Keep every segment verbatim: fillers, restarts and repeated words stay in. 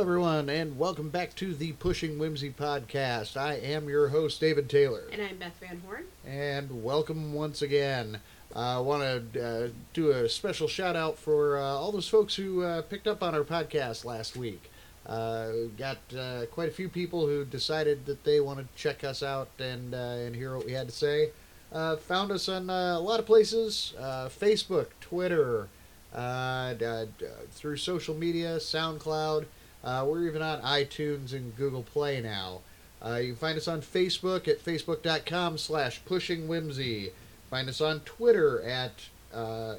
Hello, everyone, and welcome back to the Pushing Whimsy podcast. I am your host, David Taylor. And I'm Beth Van Horn. And welcome once again. I uh, want to uh, do a special shout-out for uh, all those folks who uh, picked up on our podcast last week. Uh, got uh, quite a few people who decided that they want to check us out and, uh, and hear what we had to say. Uh, found us on uh, a lot of places, uh, Facebook, Twitter, Uh, uh, through social media, SoundCloud. Uh, we're even on iTunes and Google Play now. Uh, you can find us on Facebook at facebook.com slash pushing whimsy. Find us on Twitter at uh,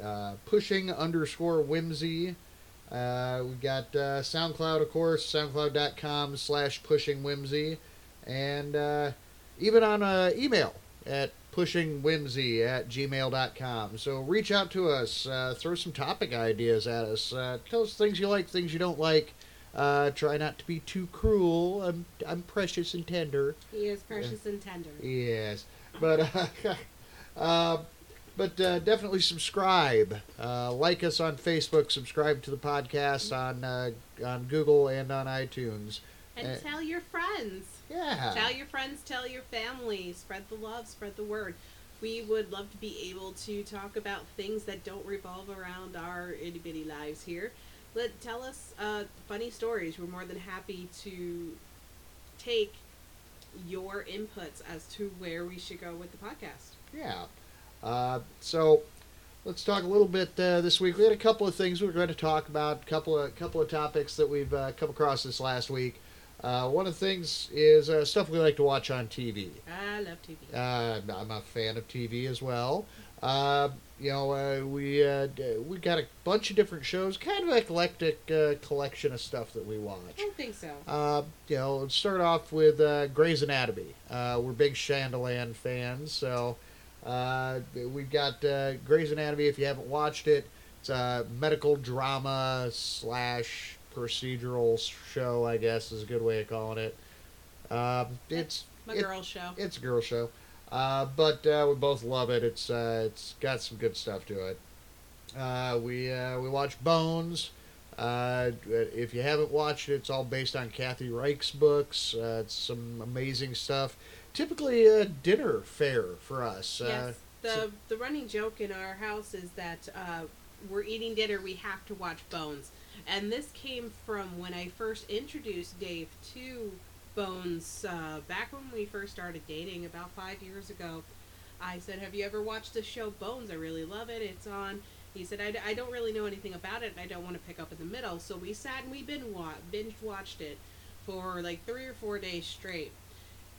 uh, pushing underscore whimsy. Uh, we got uh, SoundCloud, of course, soundcloud.com slash pushing whimsy. And uh, even on uh, email at pushingwhimsy at gmail dot com. So reach out to us. Uh, throw some topic ideas at us. Uh, tell us things you like, things you don't like. Uh, try not to be too cruel. I'm I'm precious and tender. He is precious uh, and tender. Yes. But uh, uh, but uh, definitely subscribe. Uh, like us on Facebook. Subscribe to the podcast on, uh, on Google and on iTunes. And uh, tell your friends. Yeah. Tell your friends, tell your family, spread the love, spread the word. We would love to be able to talk about things that don't revolve around our itty bitty lives here. Let tell us uh, funny stories. We're more than happy to take your inputs as to where we should go with the podcast. Yeah. Uh, so let's talk a little bit uh, this week. We had a couple of things we were going to talk about. A couple of couple of topics that we've uh, come across this last week. Uh, one of the things is uh, stuff we like to watch on T V. I love T V. Uh, I'm a fan of T V as well. Uh, you know, uh, we uh, we got a bunch of different shows, kind of an eclectic uh, collection of stuff that we watch. I think so. Uh, you know, let's start off with uh, Grey's Anatomy. Uh, we're big Shondaland fans, so uh, we've got uh, Grey's Anatomy. If you haven't watched it, it's a medical drama slash procedural show, I guess, is a good way of calling it. Um, it's my it, girl show. It's a girl show, uh, but uh, we both love it. It's uh, it's got some good stuff to it. Uh, we uh, we watch Bones. Uh, if you haven't watched it, it's all based on Kathy Reich's books. Uh, it's some amazing stuff. Typically a dinner fare for us. Yes. Uh, the so, the running joke in our house is that uh, we're eating dinner. We have to watch Bones. And this came from when I first introduced Dave to Bones, uh, back when we first started dating about five years ago. I said, have you ever watched the show Bones? I really love it. It's on. He said, I, d- I don't really know anything about it, and I don't want to pick up in the middle. So we sat and we binge-watched it for like three or four days straight.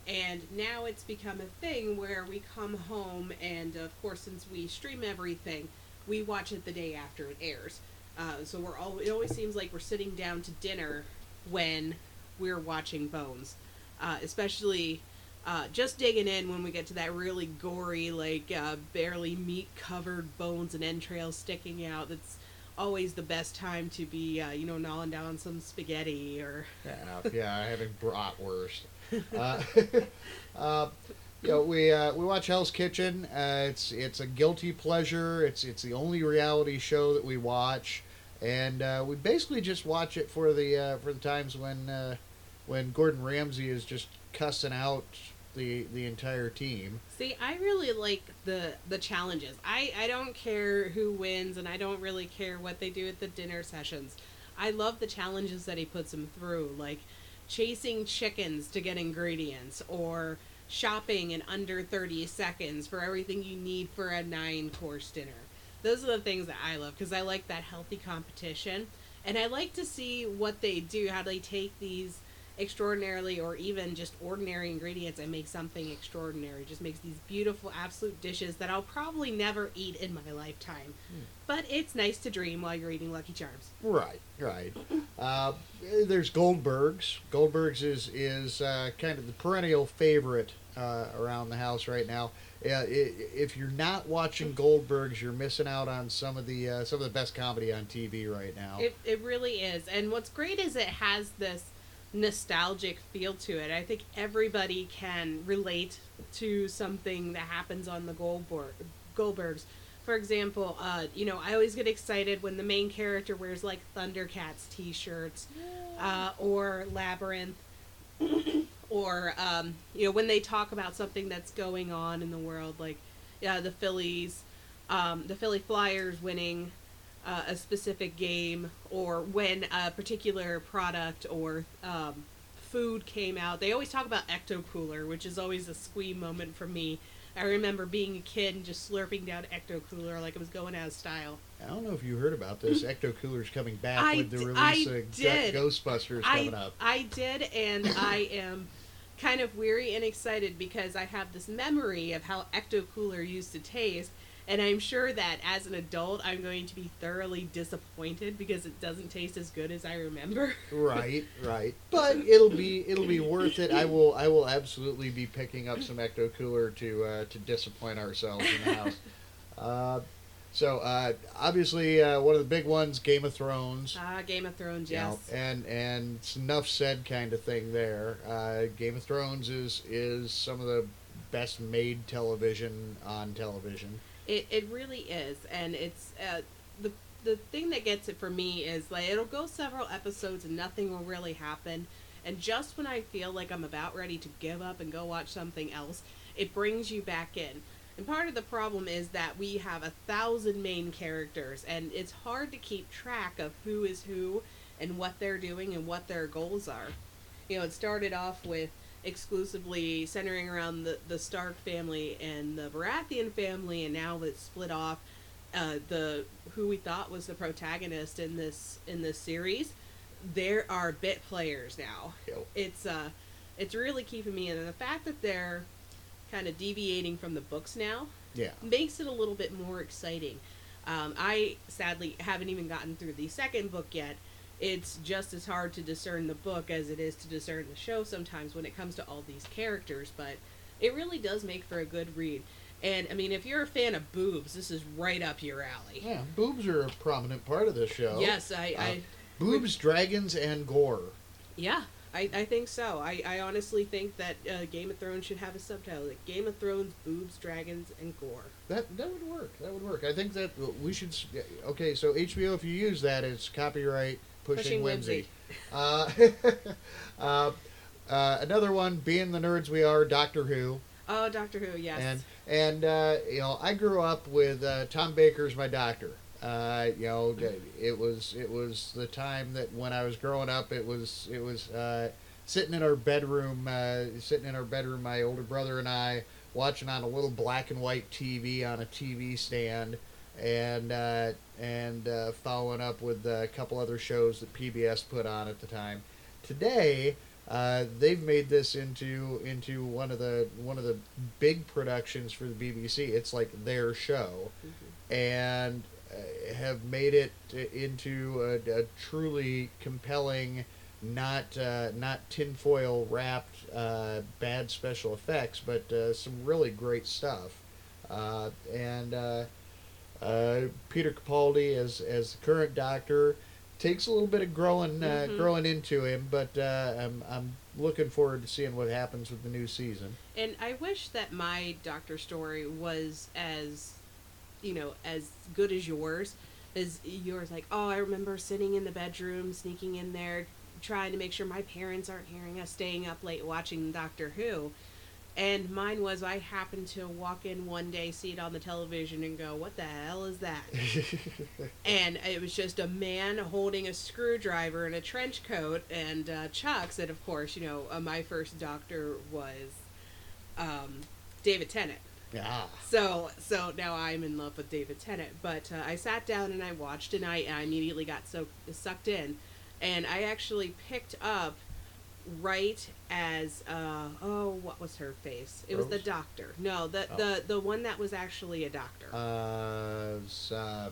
And now it's become a thing where we come home, and of course, since we stream everything, we watch it the day after it airs. Uh, so we're all, it always seems like we're sitting down to dinner when we're watching Bones, uh, especially uh, just digging in when we get to that really gory, like uh, barely meat-covered bones and entrails sticking out. That's always the best time to be, uh, you know, gnawing down some spaghetti or... yeah, yeah, having bratwurst. Uh, uh, you know, we uh, we watch Hell's Kitchen. Uh, it's it's a guilty pleasure. It's it's the only reality show that we watch, and uh, we basically just watch it for the uh, for the times when uh, when Gordon Ramsay is just cussing out the the entire team. See, I really like the the challenges. I, I don't care who wins, and I don't really care what they do at the dinner sessions. I love the challenges that he puts them through, like chasing chickens to get ingredients, or shopping in under thirty seconds for everything you need for a nine-course dinner. Those are the things that I love, because I like that healthy competition. And I like to see what they do, how they take these extraordinarily or even just ordinary ingredients and make something extraordinary. It just makes these beautiful, absolute dishes that I'll probably never eat in my lifetime. Mm. But it's nice to dream while you're eating Lucky Charms. Right, right. uh, there's Goldbergs. Goldbergs is, is uh, kind of the perennial favorite Uh, around the house right now. Uh, if you're not watching Goldbergs, you're missing out on some of the uh, some of the best comedy on T V right now. It it really is, and what's great is it has this nostalgic feel to it. I think everybody can relate to something that happens on the Goldberg Goldbergs. For example, uh, you know, I always get excited when the main character wears like Thundercats t-shirts. uh, or Labyrinth, or um, you know, when they talk about something that's going on in the world, like yeah, the Phillies, um, the Philly Flyers winning uh, a specific game, or when a particular product or um, food came out. They always talk about Ecto Cooler, which is always a squeam moment for me. I remember being a kid and just slurping down Ecto Cooler like it was going out of style. I don't know if you heard about this. Ecto Cooler's coming back I with the d- release I of did. Ghostbusters I, coming up. I did, and I am kind of weary and excited because I have this memory of how Ecto Cooler used to taste, and I'm sure that as an adult I'm going to be thoroughly disappointed because it doesn't taste as good as I remember. Right, right. But it'll be it'll be worth it. I will I will absolutely be picking up some Ecto Cooler to uh, to disappoint ourselves in the house. Uh, so uh, obviously uh, one of the big ones, Game of Thrones. Ah, uh, Game of Thrones, yes. You know, and and it's enough said kind of thing there. Uh, Game of Thrones is is some of the best made television on television. It it really is, and it's uh, the the thing that gets it for me is like it'll go several episodes and nothing will really happen, and just when I feel like I'm about ready to give up and go watch something else, it brings you back in. And part of the problem is that we have a thousand main characters, and it's hard to keep track of who is who and what they're doing and what their goals are. You know, it started off with exclusively centering around the, the Stark family and the Baratheon family, and now it's split off. Uh, the who we thought was the protagonist in this in this series, there are bit players now. Yep. It's uh, it's really keeping me in, and the fact that they're kind of deviating from the books now, yeah, makes it a little bit more exciting. Um, I sadly haven't even gotten through the second book yet. It's just as hard to discern the book as it is to discern the show sometimes when it comes to all these characters, but it really does make for a good read. And, I mean, if you're a fan of boobs, this is right up your alley. Yeah, boobs are a prominent part of the show. Yes, I... Uh, I boobs, dragons, and gore. Yeah, I, I think so. I, I honestly think that uh, Game of Thrones should have a subtitle, like Game of Thrones, Boobs, Dragons, and Gore. That that would work. That would work. I think that we should... Okay, so H B O, if you use that, it's copyright... Pushing, Pushing Whimsy. Whimsy. uh, uh, uh, another one, being the nerds we are, Doctor Who. Oh, Doctor Who, yes. And and uh, you know, I grew up with uh, Tom Baker's my doctor. Uh, you know, it was it was the time that when I was growing up, it was it was uh, sitting in our bedroom, uh, sitting in our bedroom, my older brother and I watching on a little black and white T V on a T V stand. And uh, and uh, following up with a couple other shows that P B S put on at the time. Today, uh, they've made this into into one of the one of the big productions for the B B C. It's like their show, mm-hmm. and uh, have made it into a, a truly compelling, not uh, not tinfoil wrapped uh, bad special effects, but uh, some really great stuff, uh, and. Uh, Uh, Peter Capaldi as as the current Doctor takes a little bit of growing uh, mm-hmm. growing into him, but uh, I'm I'm looking forward to seeing what happens with the new season. And I wish that my Doctor story was as, you know, as good as yours. As yours, like, oh, I remember sitting in the bedroom, sneaking in there, trying to make sure my parents aren't hearing us, staying up late watching Doctor Who. And mine was, I happened to walk in one day, see it on the television, and go, what the hell is that? And it was just a man holding a screwdriver and a trench coat and uh, Chucks. And, of course, you know, uh, my first Doctor was um, David Tennant. Yeah. So so now I'm in love with David Tennant. But uh, I sat down and I watched, and I, and I immediately got so sucked in. And I actually picked up... right as uh oh what was her face it Rose? Was the doctor no the oh. the the one that was actually a doctor uh, was, uh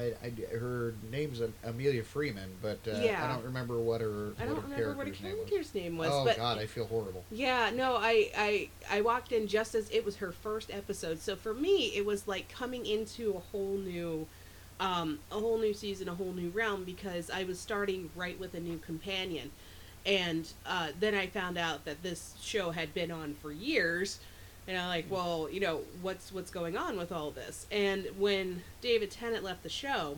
I, I her name's Amelia Freeman, but uh, yeah. I don't remember what her I don't what her remember what her character's name was, name was oh but, god I feel horrible yeah no I, I I walked in just as it was her first episode, so for me it was like coming into a whole new um a whole new season, a whole new realm, because I was starting right with a new companion. And uh, then I found out that this show had been on for years, and I'm like, well, you know, what's what's going on with all this? And when David Tennant left the show,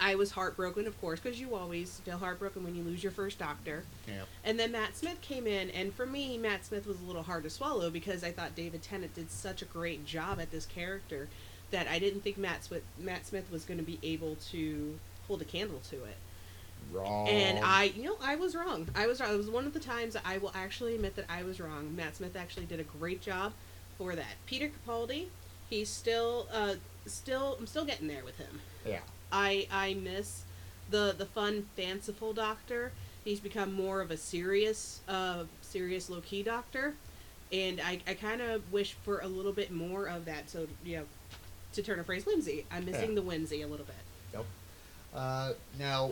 I was heartbroken, of course, because you always feel heartbroken when you lose your first doctor. Yeah. And then Matt Smith came in, and for me, Matt Smith was a little hard to swallow because I thought David Tennant did such a great job at this character that I didn't think Matt Smith, Matt Smith was going to be able to hold a candle to it. Wrong. And I, you know, I was wrong. I was wrong. It was one of the times that I will actually admit that I was wrong. Matt Smith actually did a great job for that. Peter Capaldi, he's still, uh, still, I'm still getting there with him. Yeah. I, I miss the the fun, fanciful doctor. He's become more of a serious, uh, serious low-key doctor. And I, I kind of wish for a little bit more of that. So, you know, to turn a phrase, whimsy. I'm missing yeah. the whimsy a little bit. Yep. Uh, now,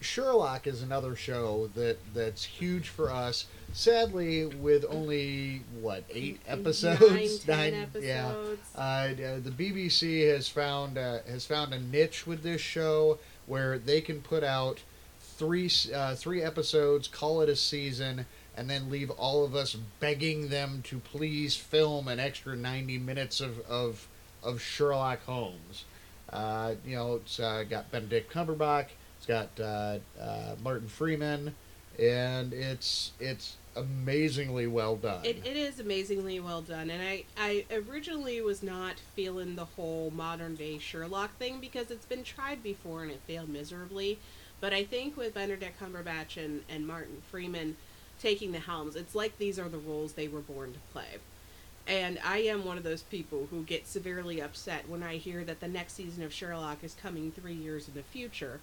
Sherlock is another show that, that's huge for us. Sadly, with only, what, eight episodes? Nine, ten Nine episodes. Yeah. Uh, the B B C has found, uh, has found a niche with this show where they can put out three, uh, three episodes, call it a season, and then leave all of us begging them to please film an extra ninety minutes of, of, of Sherlock Holmes. Uh, you know, it's uh, got Benedict Cumberbatch. It's got uh, uh, Martin Freeman, and it's it's amazingly well done. It, it is amazingly well done, and I, I originally was not feeling the whole modern-day Sherlock thing because it's been tried before and it failed miserably, but I think with Benedict Cumberbatch and, and Martin Freeman taking the helms, it's like these are the roles they were born to play. And I am one of those people who get severely upset when I hear that the next season of Sherlock is coming three years in the future.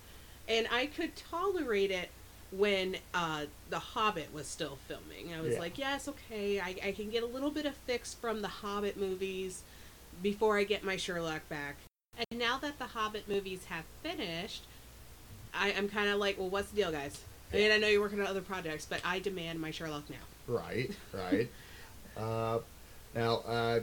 And I could tolerate it when uh, The Hobbit was still filming. I was yeah. like, yes, okay, I, I can get a little bit of fix from The Hobbit movies before I get my Sherlock back. And now that The Hobbit movies have finished, I, I'm kind of like, well, what's the deal, guys? I mean, I know you're working on other projects, but I demand my Sherlock now. Right, right. uh, now, uh,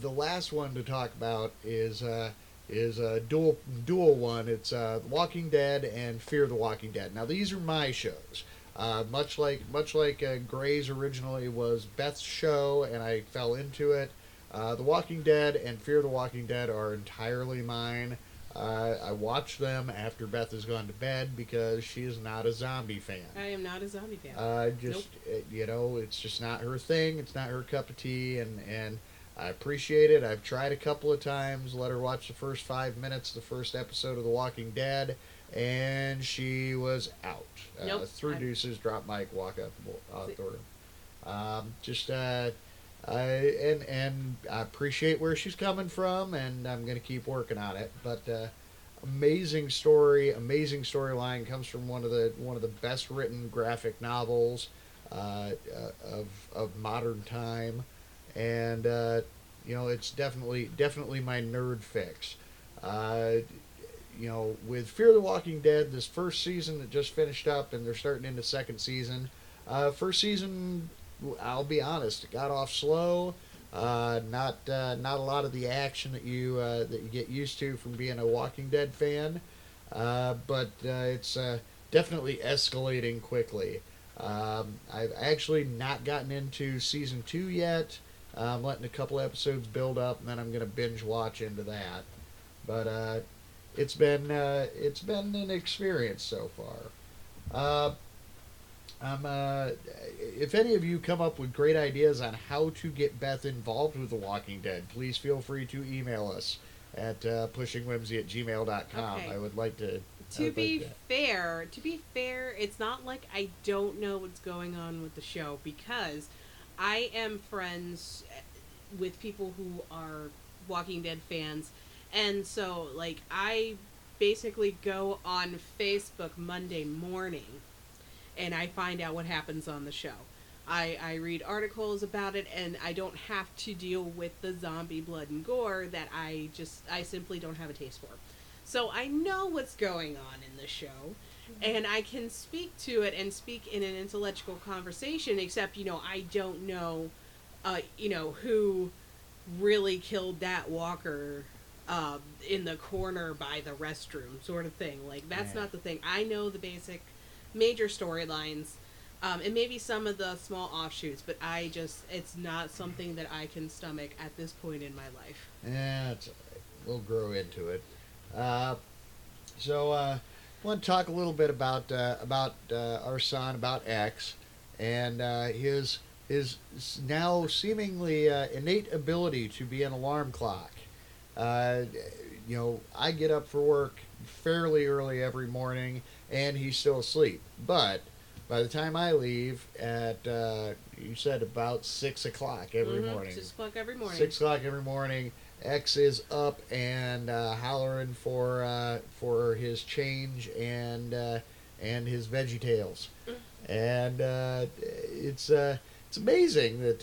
the last one to talk about is... Uh, is a dual dual one. It's uh, The Walking Dead and Fear the Walking Dead. Now these are my shows. Uh, much like much like uh, Grey's originally was Beth's show, and I fell into it. Uh, The Walking Dead and Fear the Walking Dead are entirely mine. Uh, I watch them after Beth has gone to bed because she is not a zombie fan. I am not a zombie fan. Uh, just nope. You know, it's just not her thing. It's not her cup of tea, and and. I appreciate it. I've tried a couple of times. Let her watch the first five minutes of the first episode of The Walking Dead, and she was out. Nope. Uh, through I'm... deuces, drop mic, walk out the, uh, the room. Um, just, uh, I, and, and I appreciate where she's coming from, and I'm going to keep working on it. But uh, amazing story, amazing storyline. Comes from one of the one of the best written graphic novels uh, of of modern time. And, uh, you know, it's definitely definitely my nerd fix. Uh, you know, with Fear the Walking Dead, this first season that just finished up, and they're starting into second season. Uh, first season, I'll be honest, it got off slow. Uh, not uh, not a lot of the action that you uh, that you get used to from being a Walking Dead fan. Uh, but uh, it's uh, definitely escalating quickly. Um, I've actually not gotten into season two yet. Uh, I'm letting a couple episodes build up, and then I'm gonna binge watch into that. But uh, it's been uh, it's been an experience so far. Uh, I'm, uh, if any of you come up with great ideas on how to get Beth involved with The Walking Dead, please feel free to email us at uh, pushing whimsy at gmail dot com. Okay. I would like to. To be like fair, to be fair, it's not like I don't know what's going on with the show because. I am friends with people who are Walking Dead fans, and so, like, I basically go on Facebook Monday morning, and I find out what happens on the show. I, I read articles about it, and I don't have to deal with the zombie blood and gore that I just, I simply don't have a taste for. So I know what's going on in the show. And I can speak to it and speak in an intellectual conversation, except, you know, I don't know, uh, you know, who really killed that walker uh, in the corner by the restroom sort of thing. Like, that's yeah. not the thing. I know the basic major storylines um, and maybe some of the small offshoots, but I just, it's not something that I can stomach at this point in my life. Yeah, it's all right. We'll grow into it. Uh So uh, I want to talk a little bit about uh, about uh, our son, about X, and uh, his his now seemingly uh, innate ability to be an alarm clock. Uh, you know, I get up for work fairly early every morning, and he's still asleep. But by the time I leave at, uh, you said about six o'clock every mm-hmm. morning. Six o'clock every morning. Six o'clock every morning. X is up and uh, hollering for uh, for his change and uh, and his Veggie Tales, and uh, it's uh, it's amazing that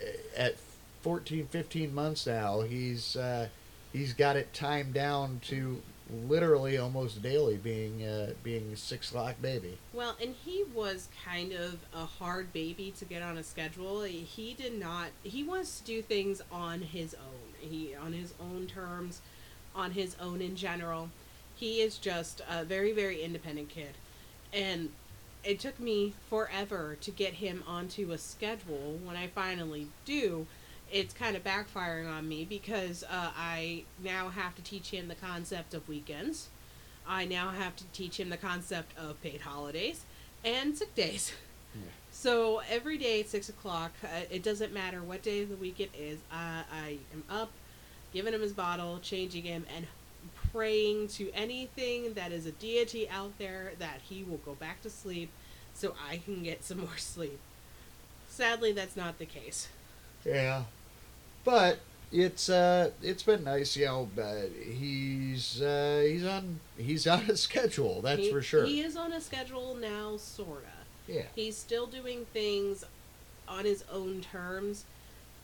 uh, at fourteen, fifteen months now he's uh, he's got it timed down to literally almost daily being uh, being a six o'clock baby. Well, and he was kind of a hard baby to get on a schedule. He did not. He wants to do things on his own. He on his own terms, on his own in general. He is just a very, very independent kid. And it took me forever to get him onto a schedule. When I finally do, it's kind of backfiring on me because uh, I now have to teach him the concept of weekends. I now have to teach him the concept of paid holidays and sick days. Yeah. So every day at six o'clock, uh, it doesn't matter what day of the week it is, uh, I am up, giving him his bottle, changing him, and praying to anything that is a deity out there that he will go back to sleep so I can get some more sleep. Sadly, that's not the case. Yeah, but it's uh, it's been nice, you know, but he's, uh, he's, on, he's on a schedule, that's he, for sure. He is on a schedule now, sort of. Yeah. He's still doing things on his own terms,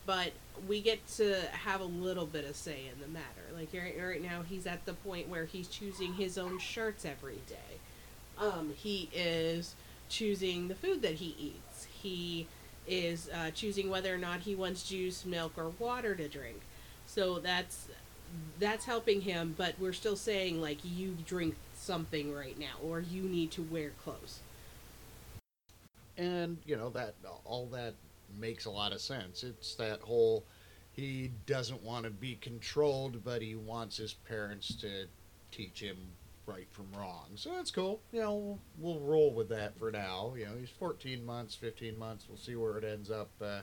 but we get to have a little bit of say in the matter. Like right, right now, he's at the point where he's choosing his own shirts every day. Um, he is choosing the food that he eats. He is uh, choosing whether or not he wants juice, milk, or water to drink. So that's that's helping him, but we're still saying, like, you drink something right now, or you need to wear clothes. And, you know, that all that makes a lot of sense. It's that whole he doesn't want to be controlled, but he wants his parents to teach him right from wrong. So that's cool. You know, we'll, we'll roll with that for now. You know, he's fourteen months, fifteen months. We'll see where it ends up uh,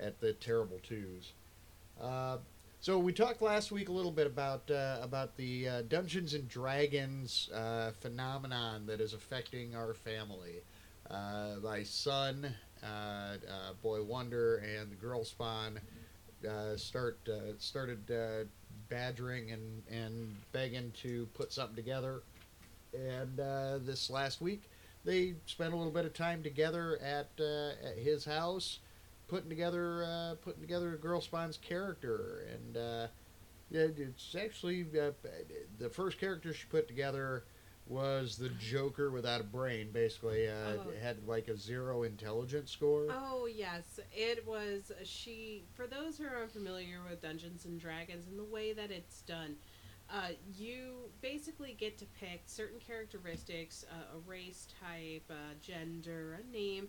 at the terrible twos. Uh, so we talked last week a little bit about, uh, about the uh, Dungeons and Dragons uh, phenomenon that is affecting our family. Uh, my son, uh, uh, Boy Wonder, and the Girl Spawn uh, start uh, started uh, badgering and, and begging to put something together. And uh, this last week, they spent a little bit of time together at uh, at his house, putting together uh, putting together Girl Spawn's character. And uh, it's actually uh, the first character she put together was the Joker without a brain, basically. Uh, oh. It had, like, a zero intelligence score. Oh, yes. It was, she, for those who are unfamiliar with Dungeons and Dragons and the way that it's done, uh, you basically get to pick certain characteristics, uh, a race type, a gender, a name.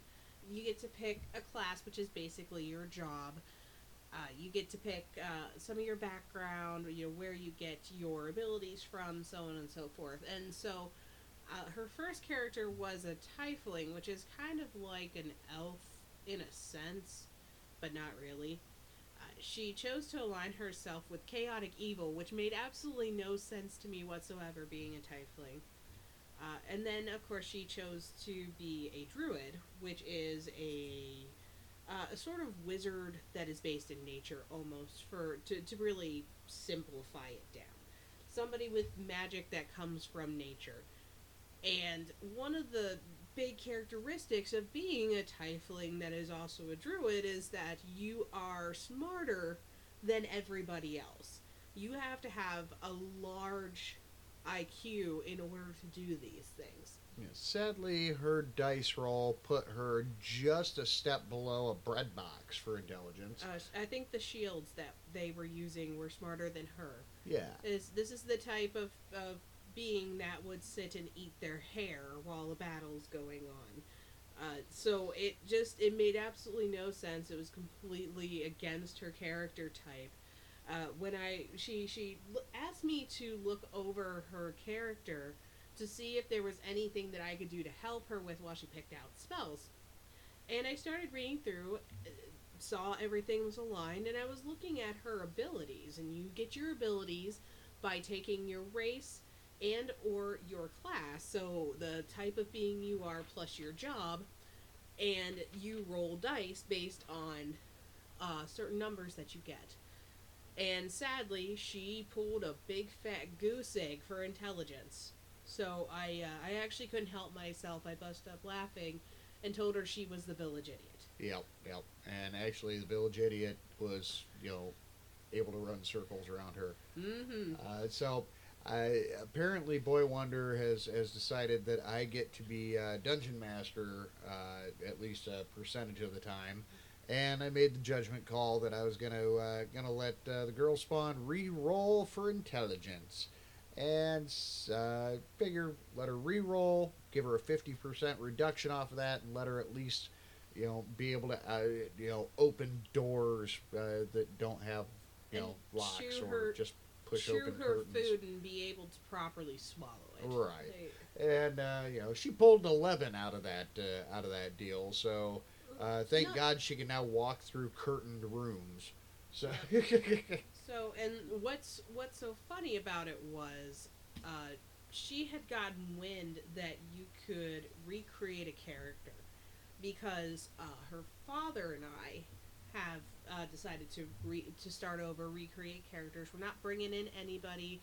You get to pick a class, which is basically your job. Uh, you get to pick uh, some of your background, you know, where you get your abilities from, so on and so forth. And so uh, her first character was a tiefling, which is kind of like an elf in a sense, but not really. Uh, she chose to align herself with chaotic evil, which made absolutely no sense to me whatsoever, being a tiefling. Uh, and then, of course, she chose to be a druid, which is a... Uh, a sort of wizard that is based in nature, almost, for to, to really simplify it down. Somebody with magic that comes from nature. And one of the big characteristics of being a tiefling that is also a druid is that you are smarter than everybody else. You have to have a large I Q in order to do these things. Yeah, sadly, her dice roll put her just a step below a bread box for intelligence. Uh, I think the shields that they were using were smarter than her. Yeah. This, this is the type of, of being that would sit and eat their hair while a battle's going on. Uh, so it just, it made absolutely no sense. It was completely against her character type. Uh, when I she she asked me to look over her character to see if there was anything that I could do to help her with while she picked out spells. And I started reading through, saw everything was aligned, and I was looking at her abilities. And you get your abilities by taking your race and or your class, so the type of being you are plus your job, and you roll dice based on uh, certain numbers that you get. And sadly, she pulled a big fat goose egg for intelligence. So I uh, I actually couldn't help myself. I bust up laughing and told her she was the village idiot. Yep, yep. And actually, the village idiot was, you know, able to run circles around her. Mm-hmm. Uh, so I, apparently, Boy Wonder has, has decided that I get to be uh, Dungeon Master uh, at least a percentage of the time. And I made the judgment call that I was going to uh, gonna let uh, the Girl Spawn re-roll for intelligence. And uh, figure, let her re-roll, give her a fifty percent reduction off of that, and let her at least, you know, be able to, uh, you know, open doors uh, that don't have, you and know, locks or her, just push open her curtains. Food and be able to properly swallow it. Right. They, and uh, you know, she pulled an eleven out of that uh, out of that deal. So uh, thank no. God she can now walk through curtained rooms. So. Yep. So, and what's what's so funny about it was uh, she had gotten wind that you could recreate a character because uh, her father and I have uh, decided to re- to start over, recreate characters. We're not bringing in anybody,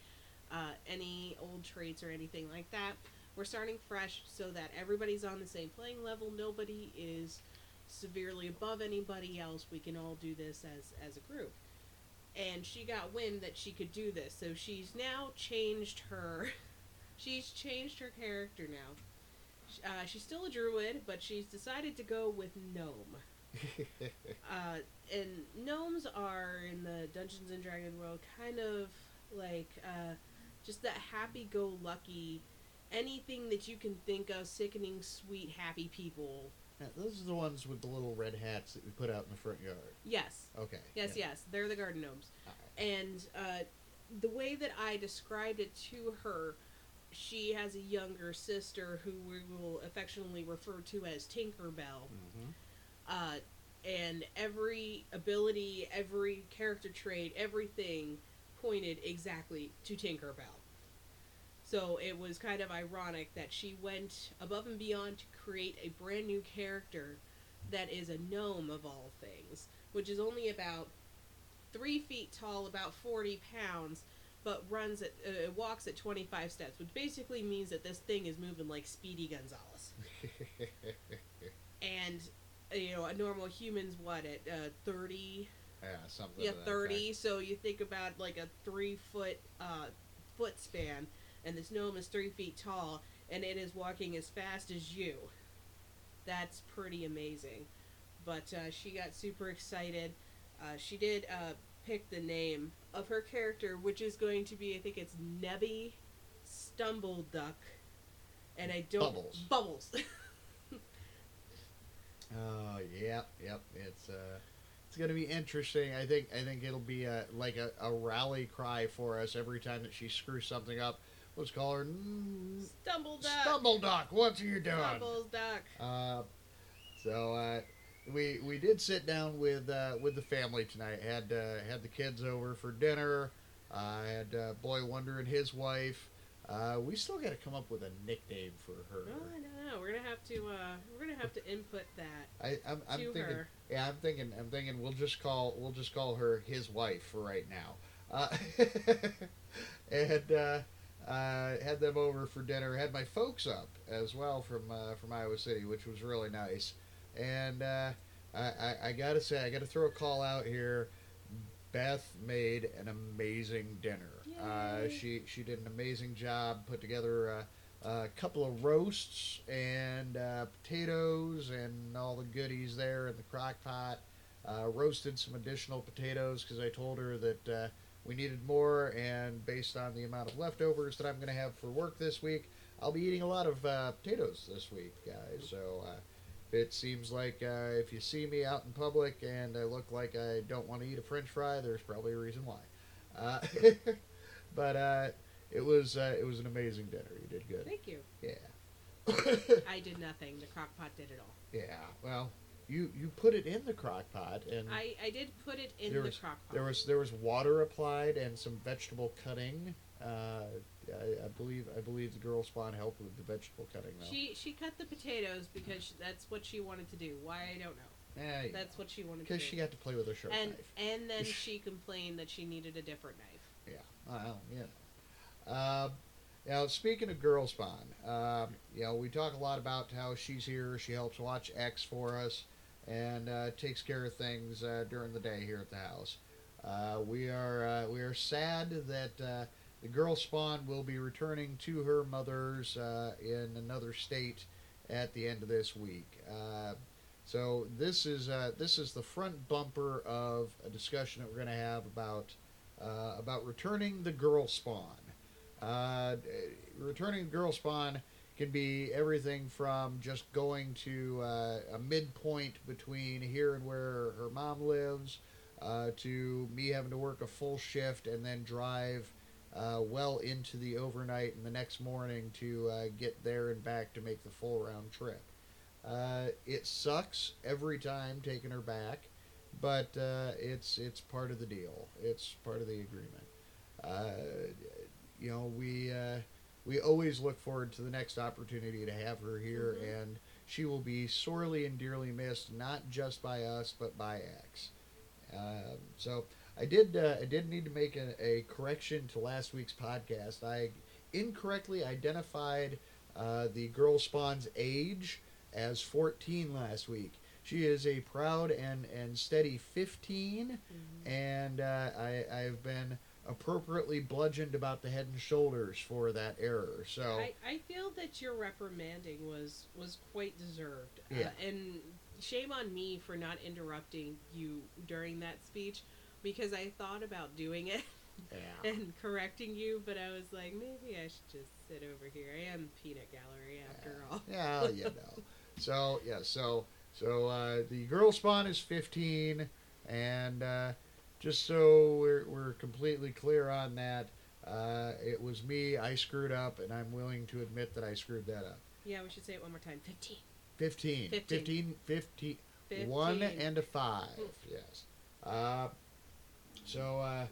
uh, any old traits or anything like that. We're starting fresh so that everybody's on the same playing level. Nobody is severely above anybody else. We can all do this as, as a group. And she got wind that she could do this, so she's now changed her. She's changed her character now. Uh, she's still a druid, but she's decided to go with gnome. uh, and gnomes are in the Dungeons and Dragons world kind of like uh, just that happy-go-lucky, anything that you can think of, sickening, sweet, happy people. Now, those are the ones with the little red hats that we put out in the front yard. Yes. Okay. Yes, yeah. yes. They're the garden gnomes. Right. And uh, the way that I described it to her, she has a younger sister who we will affectionately refer to as Tinkerbell. Mm-hmm. Uh, and every ability, every character trait, everything pointed exactly to Tinkerbell. So it was kind of ironic that she went above and beyond to create a brand new character that is a gnome of all things, which is only about three feet tall, about forty pounds, but runs at, uh, walks at twenty-five steps, which basically means that this thing is moving like Speedy Gonzales. And, you know, a normal human's, what, at uh, thirty? Yeah, something Yeah, thirty, so you think about like a three-foot uh, foot span. And this gnome is three feet tall, and it is walking as fast as you. That's pretty amazing. But uh, she got super excited. Uh, she did uh, pick the name of her character, which is going to be, I think it's Nebby Stumbleduck. And I don't... Bubbles. Bubbles. Oh, yep, yep. It's, uh, it's going to be interesting. I think I think it'll be a, like a, a rally cry for us every time that she screws something up. Let's call her mm, Stumbleduck. Stumbleduck, what are you doing? Stumbleduck. Uh, so uh, we we did sit down with uh, with the family tonight. Had uh, had the kids over for dinner. I uh, had uh, Boy Wonder and his wife. Uh, we still got to come up with a nickname for her. Oh, I don't know. We're gonna have to uh, we're gonna have to input that. I, I'm, I'm to thinking, her. Yeah, I'm thinking. I'm thinking. We'll just call we'll just call her his wife for right now. Uh, and. Uh, Uh, had them over for dinner. Had my folks up as well from uh, from Iowa City, which was really nice. And uh, I, I, I gotta say, I gotta throw a call out here. Beth made an amazing dinner. Uh, she she did an amazing job. Put together a, a couple of roasts and uh, potatoes and all the goodies there in the crock pot. Uh, roasted some additional potatoes because I told her that. Uh, We needed more, and based on the amount of leftovers that I'm going to have for work this week, I'll be eating a lot of uh, potatoes this week, guys. So uh, It seems like uh, if you see me out in public and I look like I don't want to eat a French fry, there's probably a reason why. Uh, but uh, it was uh, it was an amazing dinner. You did good. Thank you. Yeah. I did nothing. The crock pot did it all. Yeah. Well, you, you put it in the crock pot, and I, I did put it in the was, crock pot. There was there was water applied and some vegetable cutting. Uh, I, I believe I believe the Girl Spawn helped with the vegetable cutting. Though. She she cut the potatoes because she, that's what she wanted to do. Why I don't know. Yeah, that's know. what she wanted to do. Because she got to play with her sharp and, knife. And then she complained that she needed a different knife. Yeah. Well, yeah. Uh, now speaking of Girl Spawn, uh, you know, we talk a lot about how she's here. She helps watch X for us and uh, takes care of things uh, during the day here at the house. Uh, we are uh, we are sad that. Uh, The Girl Spawn will be returning to her mother's uh, in another state at the end of this week. Uh, so this is uh, this is the front bumper of a discussion that we're going to have about uh, about returning the Girl Spawn. Uh, returning the Girl Spawn can be everything from just going to uh, a midpoint between here and where her mom lives, uh, to me having to work a full shift and then drive. Uh, well into the overnight and the next morning to uh, get there and back to make the full round trip. Uh, it sucks every time taking her back, but uh, it's it's part of the deal. It's part of the agreement. Uh, you know, we uh, we always look forward to the next opportunity to have her here, mm-hmm. and she will be sorely and dearly missed, not just by us but by X. Uh, so. I did. Uh, I did need to make a, a correction to last week's podcast. I incorrectly identified uh, the Girl Spawn's age as fourteen last week. She is a proud and, and steady fifteen, mm-hmm. and uh, I I've been appropriately bludgeoned about the head and shoulders for that error. So I, I feel that your reprimanding was was quite deserved. Yeah. Uh, and shame on me for not interrupting you during that speech. Because I thought about doing it yeah. and correcting you, but I was like, maybe I should just sit over here. I am peanut gallery after yeah. all. Yeah, you know. So, yeah, so so uh, the Girl Spawn is fifteen, and uh, just so we're, we're completely clear on that, uh, it was me. I screwed up, and I'm willing to admit that I screwed that up. Yeah, we should say it one more time. fifteen. fifteen. fifteen. fifteen. fifteen. fifteen. One and a five, yes. Uh... So, uh,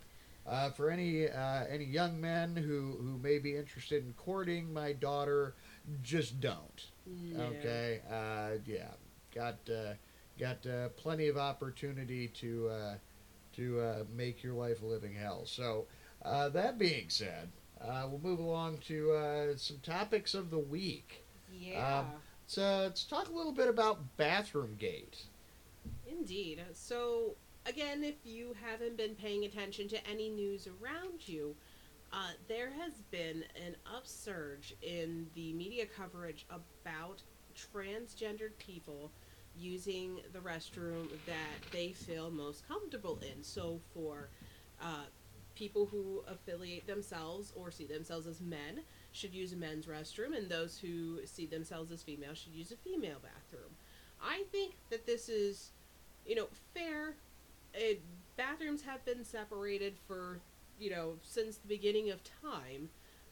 uh, for any uh, any young men who, who may be interested in courting my daughter, just don't. Yeah. Okay, uh, yeah, got uh, got uh, plenty of opportunity to uh, to uh, make your life a living hell. So, uh, that being said, uh, we'll move along to uh, some topics of the week. Yeah. Um, so let's talk a little bit about Bathroomgate. Indeed. So. Again, if you haven't been paying attention to any news around you, uh, there has been an upsurge in the media coverage about transgendered people using the restroom that they feel most comfortable in. So for uh, people who affiliate themselves or see themselves as men should use a men's restroom, and those who see themselves as female should use a female bathroom. I think that this is, you know, fair. It, bathrooms have been separated for, you know, since the beginning of time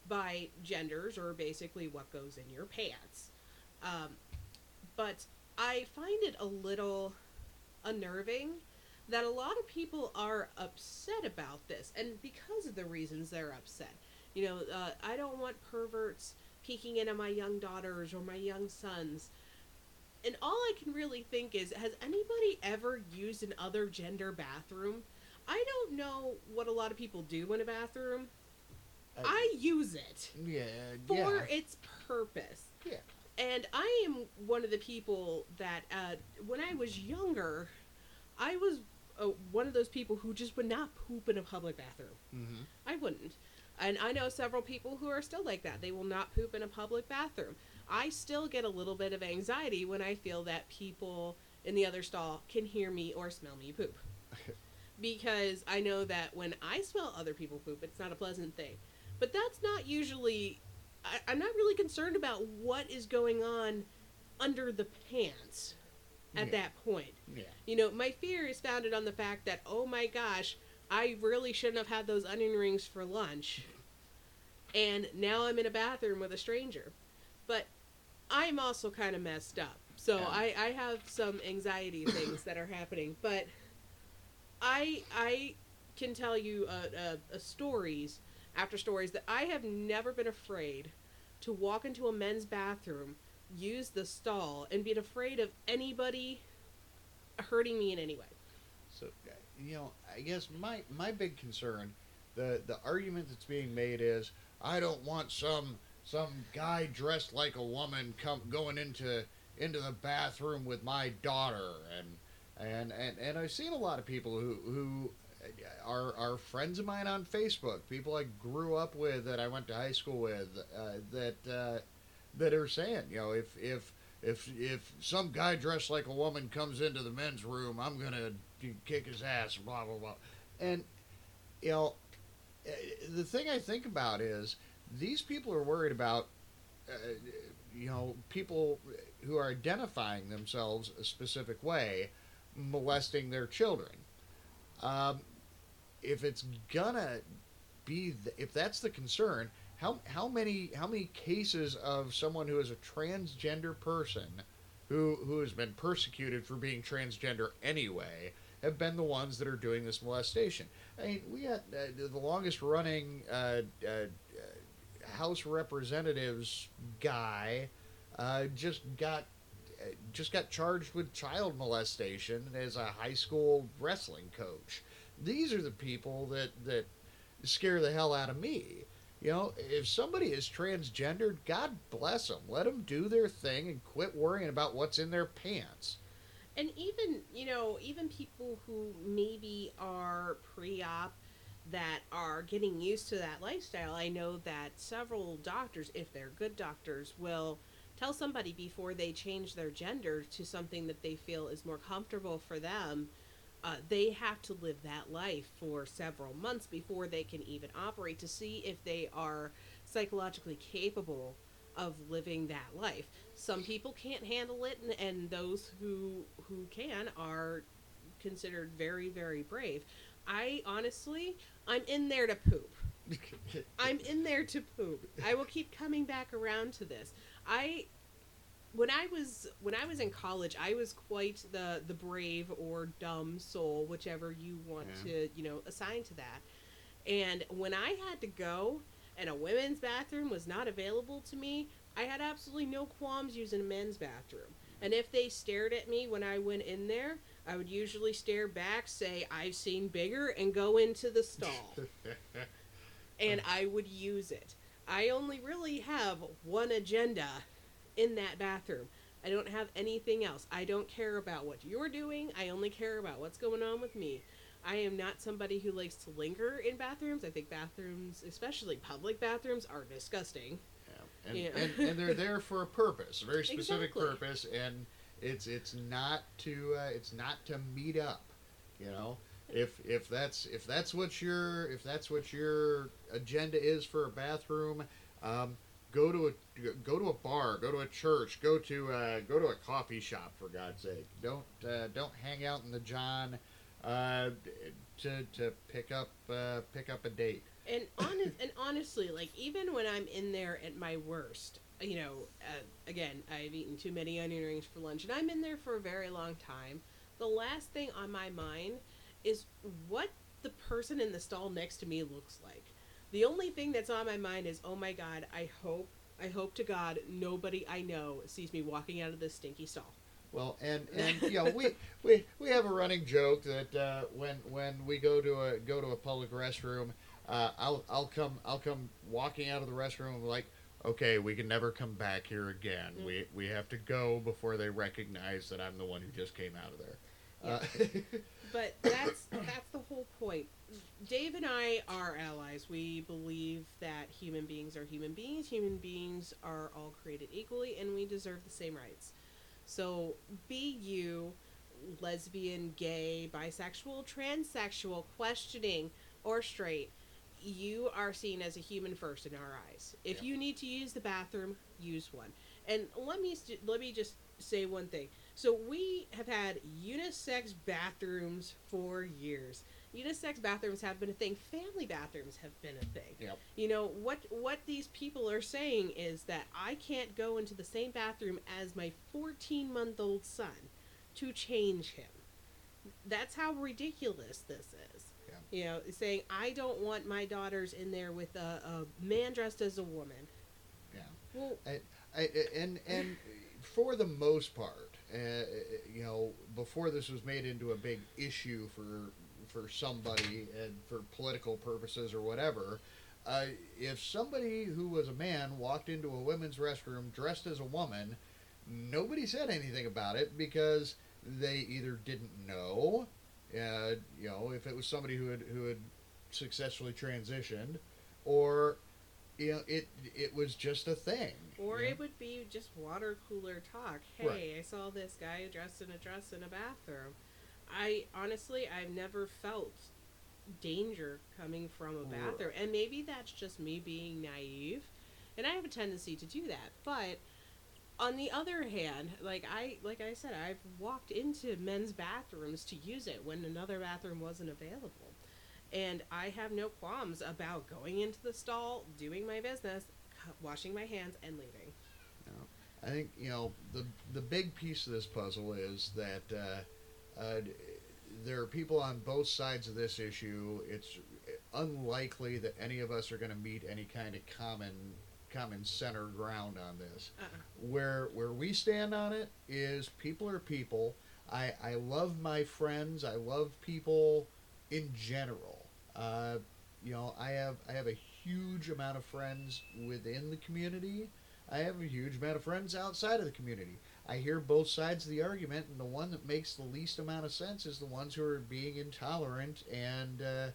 by genders, or basically what goes in your pants. Um, but I find it a little unnerving that a lot of people are upset about this, and because of the reasons they're upset. You know, uh, I don't want perverts peeking into my young daughters or my young sons. And all I can really think is, has anybody ever used an other gender bathroom? I don't know what a lot of people do in a bathroom. Uh, I use it. Yeah. For yeah. its purpose. Yeah. And I am one of the people that, uh, when I was younger, I was uh, one of those people who just would not poop in a public bathroom. Mm-hmm. I wouldn't. And I know several people who are still like that. They will not poop in a public bathroom. I still get a little bit of anxiety when I feel that people in the other stall can hear me or smell me poop. Because I know that when I smell other people poop, it's not a pleasant thing. But that's not usually... I, I'm not really concerned about what is going on under the pants at yeah. that point. Yeah. You know, my fear is founded on the fact that, oh my gosh, I really shouldn't have had those onion rings for lunch. And now I'm in a bathroom with a stranger. But I'm also kind of messed up. So yeah. I, I have some anxiety things that are happening. But I I can tell you uh, uh, uh, stories after stories that I have never been afraid to walk into a men's bathroom, use the stall, and being afraid of anybody hurting me in any way. So, you know, I guess my, my big concern, the, the argument that's being made is, I don't want some some guy dressed like a woman come going into into the bathroom with my daughter. And and, and, and I've seen a lot of people who, who are, are friends of mine on Facebook, people I grew up with that I went to high school with, uh, that uh, that are saying, you know, if, if, if, if some guy dressed like a woman comes into the men's room, I'm going to kick his ass, blah, blah, blah. And, you know, the thing I think about is these people are worried about, uh, you know, people who are identifying themselves a specific way molesting their children. Um, if it's gonna be, th- if that's the concern, how how many how many cases of someone who is a transgender person who who has been persecuted for being transgender anyway have been the ones that are doing this molestation? I mean, we had uh, the longest running uh, uh, House Representatives guy uh, just got uh, just got charged with child molestation as a high school wrestling coach. These are the people that that scare the hell out of me. You know, if somebody is transgendered, God bless them. Let them do their thing and quit worrying about what's in their pants. And even, you know, even people who maybe are pre-op that are getting used to that lifestyle, I know that several doctors, if they're good doctors, will tell somebody before they change their gender to something that they feel is more comfortable for them. Uh, they have to live that life for several months before they can even operate to see if they are psychologically capable of living that life. Some people can't handle it, and, and those who who can are considered very, very brave. I honestly, I'm in there to poop. I'm in there to poop. I will keep coming back around to this. I... When I was when I was in college, I was quite the, the brave or dumb soul, whichever you want yeah. to, you know, assign to that. And when I had to go and a women's bathroom was not available to me, I had absolutely no qualms using a men's bathroom. And if they stared at me when I went in there, I would usually stare back, say, I've seen bigger, and go into the stall. And I would use it. I only really have one agenda in that bathroom. I don't have anything else. I don't care about what you're doing. I only care about what's going on with me. I am not somebody who likes to linger in bathrooms. I think bathrooms, especially public bathrooms, are disgusting. Yeah. And, you know? and, and they're there for a purpose, a very specific exactly. purpose, and it's it's not to uh, it's not to meet up. You know, if if that's if that's what your if that's what your agenda is for a bathroom, um, Go to a go to a bar, go to a church, go to uh, go to a coffee shop, for God's sake. Don't uh, don't hang out in the John uh, to to pick up uh, pick up a date. And honest and honestly, like even when I'm in there at my worst, you know, uh, again, I've eaten too many onion rings for lunch, and I'm in there for a very long time. The last thing on my mind is what the person in the stall next to me looks like. The only thing that's on my mind is, oh my God, I hope, I hope to God nobody I know sees me walking out of this stinky stall. Well, and, and you know, we, we, we have a running joke that uh, when when we go to a go to a public restroom, uh, I'll I'll come I'll come walking out of the restroom like, okay, we can never come back here again. Mm-hmm. We we have to go before they recognize that I'm the one who just came out of there. Yeah. Uh, But that's that's the whole point. Dave and I are allies. We believe that human beings are human beings. Human beings are all created equally, and we deserve the same rights. So be you, lesbian, gay, bisexual, transsexual, questioning, or straight, you are seen as a human first in our eyes. If yeah. you need to use the bathroom, use one. And let me let me just say one thing. So we have had unisex bathrooms for years. Unisex bathrooms have been a thing. Family bathrooms have been a thing. Yep. You know, what what these people are saying is that I can't go into the same bathroom as my fourteen-month-old son to change him. That's how ridiculous this is. Yep. You know, saying, I don't want my daughters in there with a, a man dressed as a woman. Yeah. Well, I, I, and, and for the most part, uh, you know, before this was made into a big issue for... for somebody and for political purposes or whatever, uh, if somebody who was a man walked into a women's restroom dressed as a woman, nobody said anything about it because they either didn't know, uh, you know, if it was somebody who had who had successfully transitioned, or you know, it it was just a thing. Or yeah. It would be just water cooler talk. Hey, right. I saw this guy dressed in a dress in a bathroom. I honestly, I've never felt danger coming from a bathroom. And maybe that's just me being naive. And I have a tendency to do that. But on the other hand, like I like I said, I've walked into men's bathrooms to use it when another bathroom wasn't available. And I have no qualms about going into the stall, doing my business, washing my hands, and leaving. No. I think, you know, the, the big piece of this puzzle is that... Uh, Uh, there are people on both sides of this issue. It's unlikely that any of us are going to meet any kind of common common center ground on this. Uh-uh. Where where we stand on it is people are people. I, I love my friends. I love people in general. Uh, you know, I have I have a huge amount of friends within the community. I have a huge amount of friends outside of the community. I hear both sides of the argument, and the one that makes the least amount of sense is the ones who are being intolerant and uh,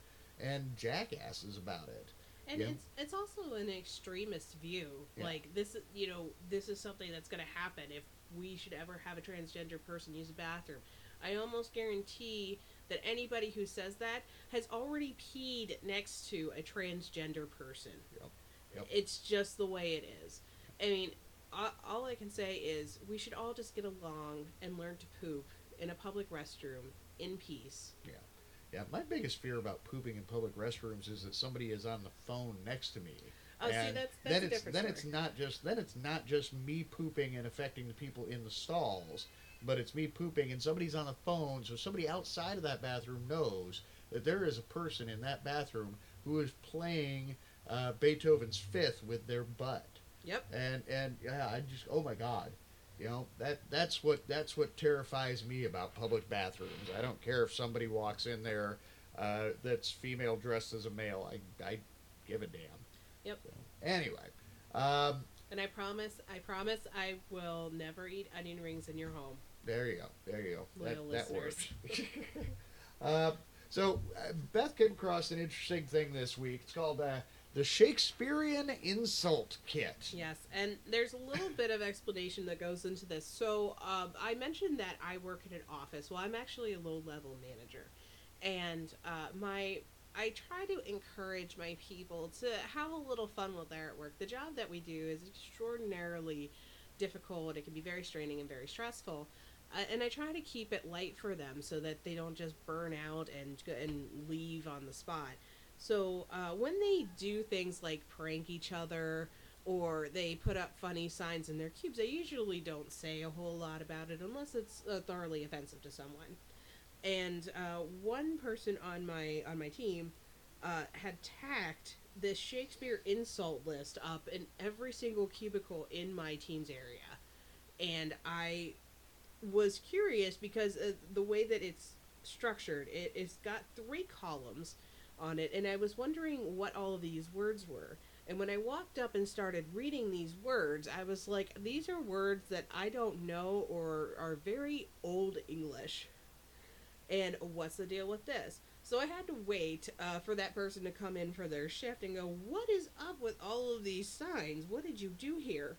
and jackasses about it. And yeah. it's it's also an extremist view. Yeah. Like this, you know, this is something that's going to happen if we should ever have a transgender person use a bathroom. I almost guarantee that anybody who says that has already peed next to a transgender person. Yep. Yep. It's just the way it is. I mean. All I can say is we should all just get along and learn to poop in a public restroom in peace. Yeah. Yeah, my biggest fear about pooping in public restrooms is that somebody is on the phone next to me. Oh, and see, that's, that's then a it's, different then story. It's not just, then it's not just me pooping and affecting the people in the stalls, but it's me pooping and somebody's on the phone, so somebody outside of that bathroom knows that there is a person in that bathroom who is playing uh, Beethoven's Fifth with their butt. Yep. And and yeah, I just oh my god, you know that that's what that's what terrifies me about public bathrooms. I don't care if somebody walks in there, uh, that's female dressed as a male. I I give a damn. Yep. So, anyway, um. And I promise, I promise, I will never eat onion rings in your home. There you go. There you go. Loyal that, listeners. That works. uh, so Beth came across an interesting thing this week. It's called. Uh, The Shakespearean Insult Kit. Yes, and there's a little bit of explanation that goes into this. So um, I mentioned that I work in an office. Well, I'm actually a low-level manager. And uh, my I try to encourage my people to have a little fun while they're at work. The job that we do is extraordinarily difficult. It can be very straining and very stressful. Uh, and I try to keep it light for them so that they don't just burn out and and leave on the spot. So uh, when they do things like prank each other or they put up funny signs in their cubes, I usually don't say a whole lot about it unless it's uh, thoroughly offensive to someone. And uh, one person on my on my team uh, had tacked this Shakespeare insult list up in every single cubicle in my team's area. And I was curious because uh, the way that it's structured, it, it's got three columns on it, and I was wondering what all of these words were. And when I walked up and started reading these words, I was like, these are words that I don't know or are very old English. And what's the deal with this? So I had to wait uh, for that person to come in for their shift and go, what is up with all of these signs? What did you do here?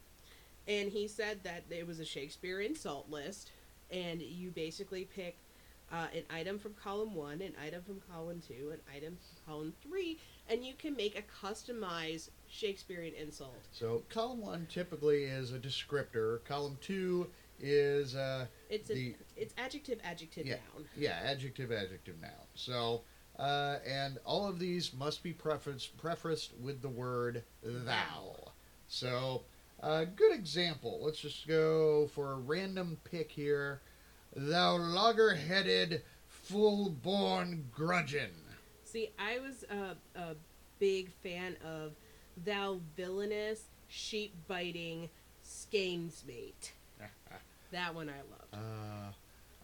And he said that it was a Shakespeare insult list, and you basically pick Uh, an item from column one, an item from column two, an item from column three, and you can make a customized Shakespearean insult. So column one typically is a descriptor. Column two is uh, it's a, the it's adjective adjective yeah, noun. Yeah, adjective adjective noun. So uh, and all of these must be prefaced prefaced with the word thou. So a uh, good example. Let's just go for a random pick here. Thou logger-headed, full-born grudgeon. See, I was a, a big fan of thou villainous, sheep-biting, skeansmate. That one I loved.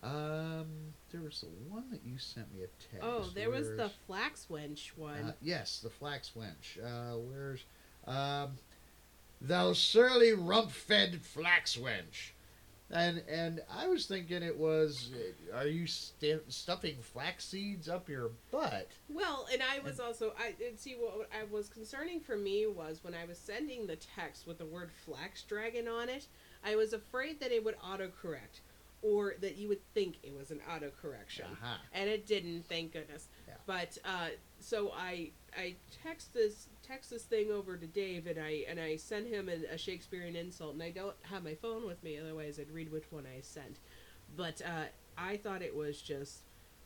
Uh, um, there was the one that you sent me a text. Oh, there where's... was the flax wench one. Uh, yes, the flax wench. Uh, where's... Um, thou surly, rump-fed flax wench. And and I was thinking it was, are you st- stuffing flax seeds up your butt? Well, and I was and, also, I and see, what I was concerning for me was when I was sending the text with the word flax dragon on it, I was afraid that it would autocorrect, or that you would think it was an autocorrection. Uh-huh. And it didn't, thank goodness. Yeah. But, uh, so I I text this text this thing over to Dave, and I and I sent him an, a Shakespearean insult, and I don't have my phone with me, otherwise I'd read which one I sent. But uh, I thought it was just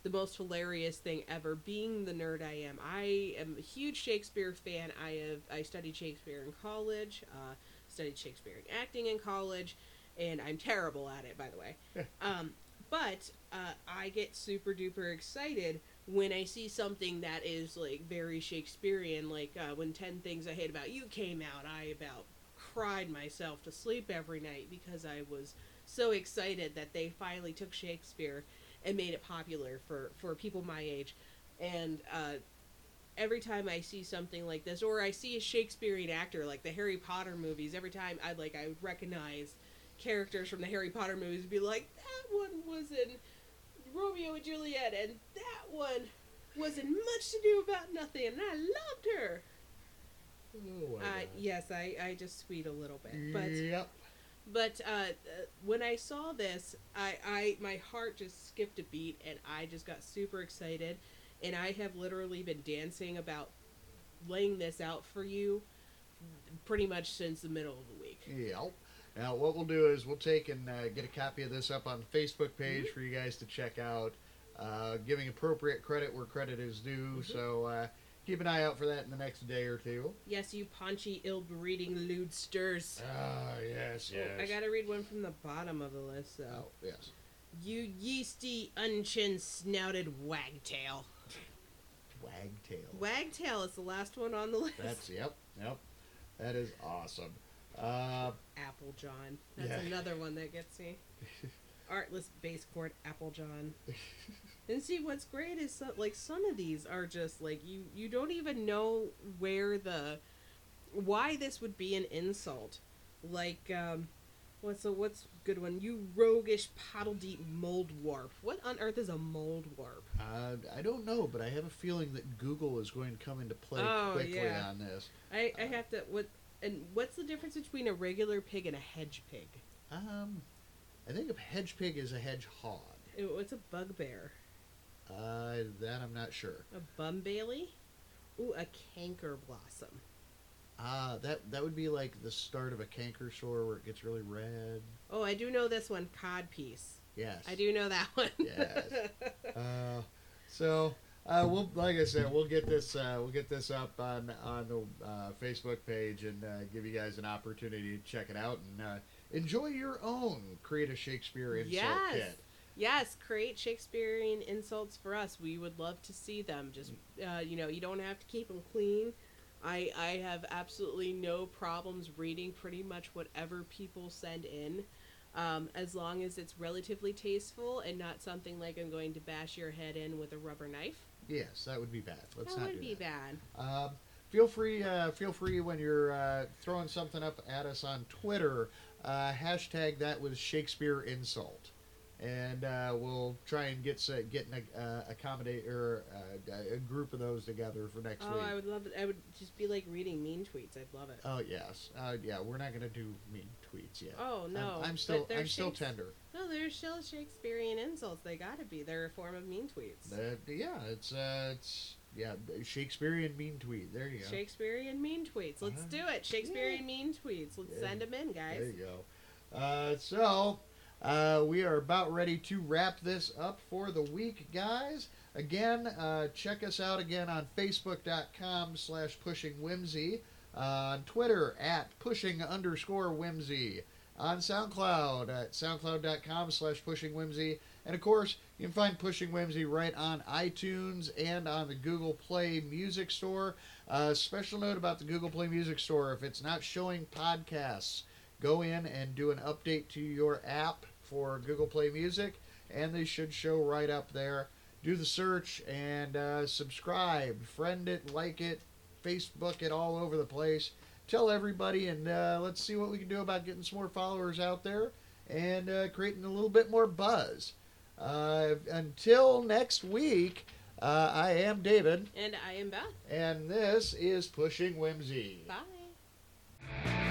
the most hilarious thing ever. Being the nerd I am, I am a huge Shakespeare fan. I have I studied Shakespeare in college, uh, studied Shakespearean acting in college, and I'm terrible at it, by the way. um, but uh, I get super duper excited when I see something that is, like, very Shakespearean, like, uh, when ten Things I Hate About You came out, I about cried myself to sleep every night because I was so excited that they finally took Shakespeare and made it popular for, for people my age. And uh, every time I see something like this, or I see a Shakespearean actor, like the Harry Potter movies, every time I'd, like, I would recognize characters from the Harry Potter movies and be like, that one was in Romeo and Juliet, and that one wasn't much to do about nothing, and I loved her. Oh, I uh, yes, I, I just squeed a little bit, but yep. But uh, when I saw this, I, I my heart just skipped a beat, and I just got super excited, and I have literally been dancing about laying this out for you pretty much since the middle of the week. Yep. Now, what we'll do is we'll take and uh, get a copy of this up on the Facebook page mm-hmm. for you guys to check out, uh, giving appropriate credit where credit is due. Mm-hmm. So uh, keep an eye out for that in the next day or two. Yes, you paunchy, ill-breeding lewdsters. Ah, yes, yes. Oh, I got to read one from the bottom of the list, though. Oh, yes. You yeasty, unchin-snouted wagtail. Wagtail. Wagtail is the last one on the list. That's, yep, yep. That is awesome. Uh, Apple John. That's yeah. another one that gets me. Artless bass chord, Apple John. And see, what's great is some, like some of these are just like you. You don't even know where the why this would be an insult. Like, um, what's a what's a good one? You roguish pottle deep moldwarp. What on earth is a moldwarp? Uh, I don't know, but I have a feeling that Google is going to come into play oh, quickly yeah. on this. I, I uh, have to what. And what's the difference between a regular pig and a hedge pig? Um, I think a hedge pig is a hedgehog. What's a bugbear? Uh, that I'm not sure. A bumbailey? Ooh, a canker blossom. Ah, uh, that that would be like the start of a canker sore where it gets really red. Oh, I do know this one, codpiece. Yes. I do know that one. Yes. Uh, so... Uh, we'll like I said, we'll get this uh, we'll get this up on on the uh, Facebook page and uh, give you guys an opportunity to check it out and uh, enjoy your own create a Shakespeare insult yes. kit. Yes, create Shakespearean insults for us. We would love to see them. Just uh, you know, you don't have to keep them clean. I I have absolutely no problems reading pretty much whatever people send in. Um, as long as it's relatively tasteful and not something like I'm going to bash your head in with a rubber knife. Yes, that would be bad. Let's that not would do be that. bad. Um, feel free, uh, feel free when you're uh, throwing something up at us on Twitter. Uh, hashtag that with Shakespeare insult, and uh, we'll try and get uh, get an uh, accommodate or uh, a group of those together for next oh, week. Oh, I would love it. I would just be like reading mean tweets. I'd love it. Oh yes, uh, yeah. We're not gonna do mean tweets yet. Oh no, I'm, I'm still I'm Shakes- still tender. No, they're still Shakespearean insults. They gotta be. They're a form of mean tweets. Uh, yeah, it's uh, it's yeah Shakespearean mean tweet. There you go. Shakespearean mean tweets. Let's uh-huh. do it. Shakespearean yeah. mean tweets. Let's yeah. send them in, guys. There you go. Uh, so. Uh, we are about ready to wrap this up for the week, guys. Again, uh, check us out again on Facebook.com slash Pushing Whimsy. Uh, on Twitter at Pushing underscore Whimsy. On SoundCloud at SoundCloud.com slash Pushing Whimsy. And, of course, you can find Pushing Whimsy right on iTunes and on the Google Play Music Store. Uh, special note about the Google Play Music Store. If it's not showing podcasts, go in and do an update to your app for Google Play Music, and they should show right up there. Do the search and uh, subscribe. Friend it, like it, Facebook it all over the place. Tell everybody, and uh, let's see what we can do about getting some more followers out there and uh, creating a little bit more buzz. Uh, until next week, uh, I am David. And I am Beth. And this is Pushing Whimsy. Bye.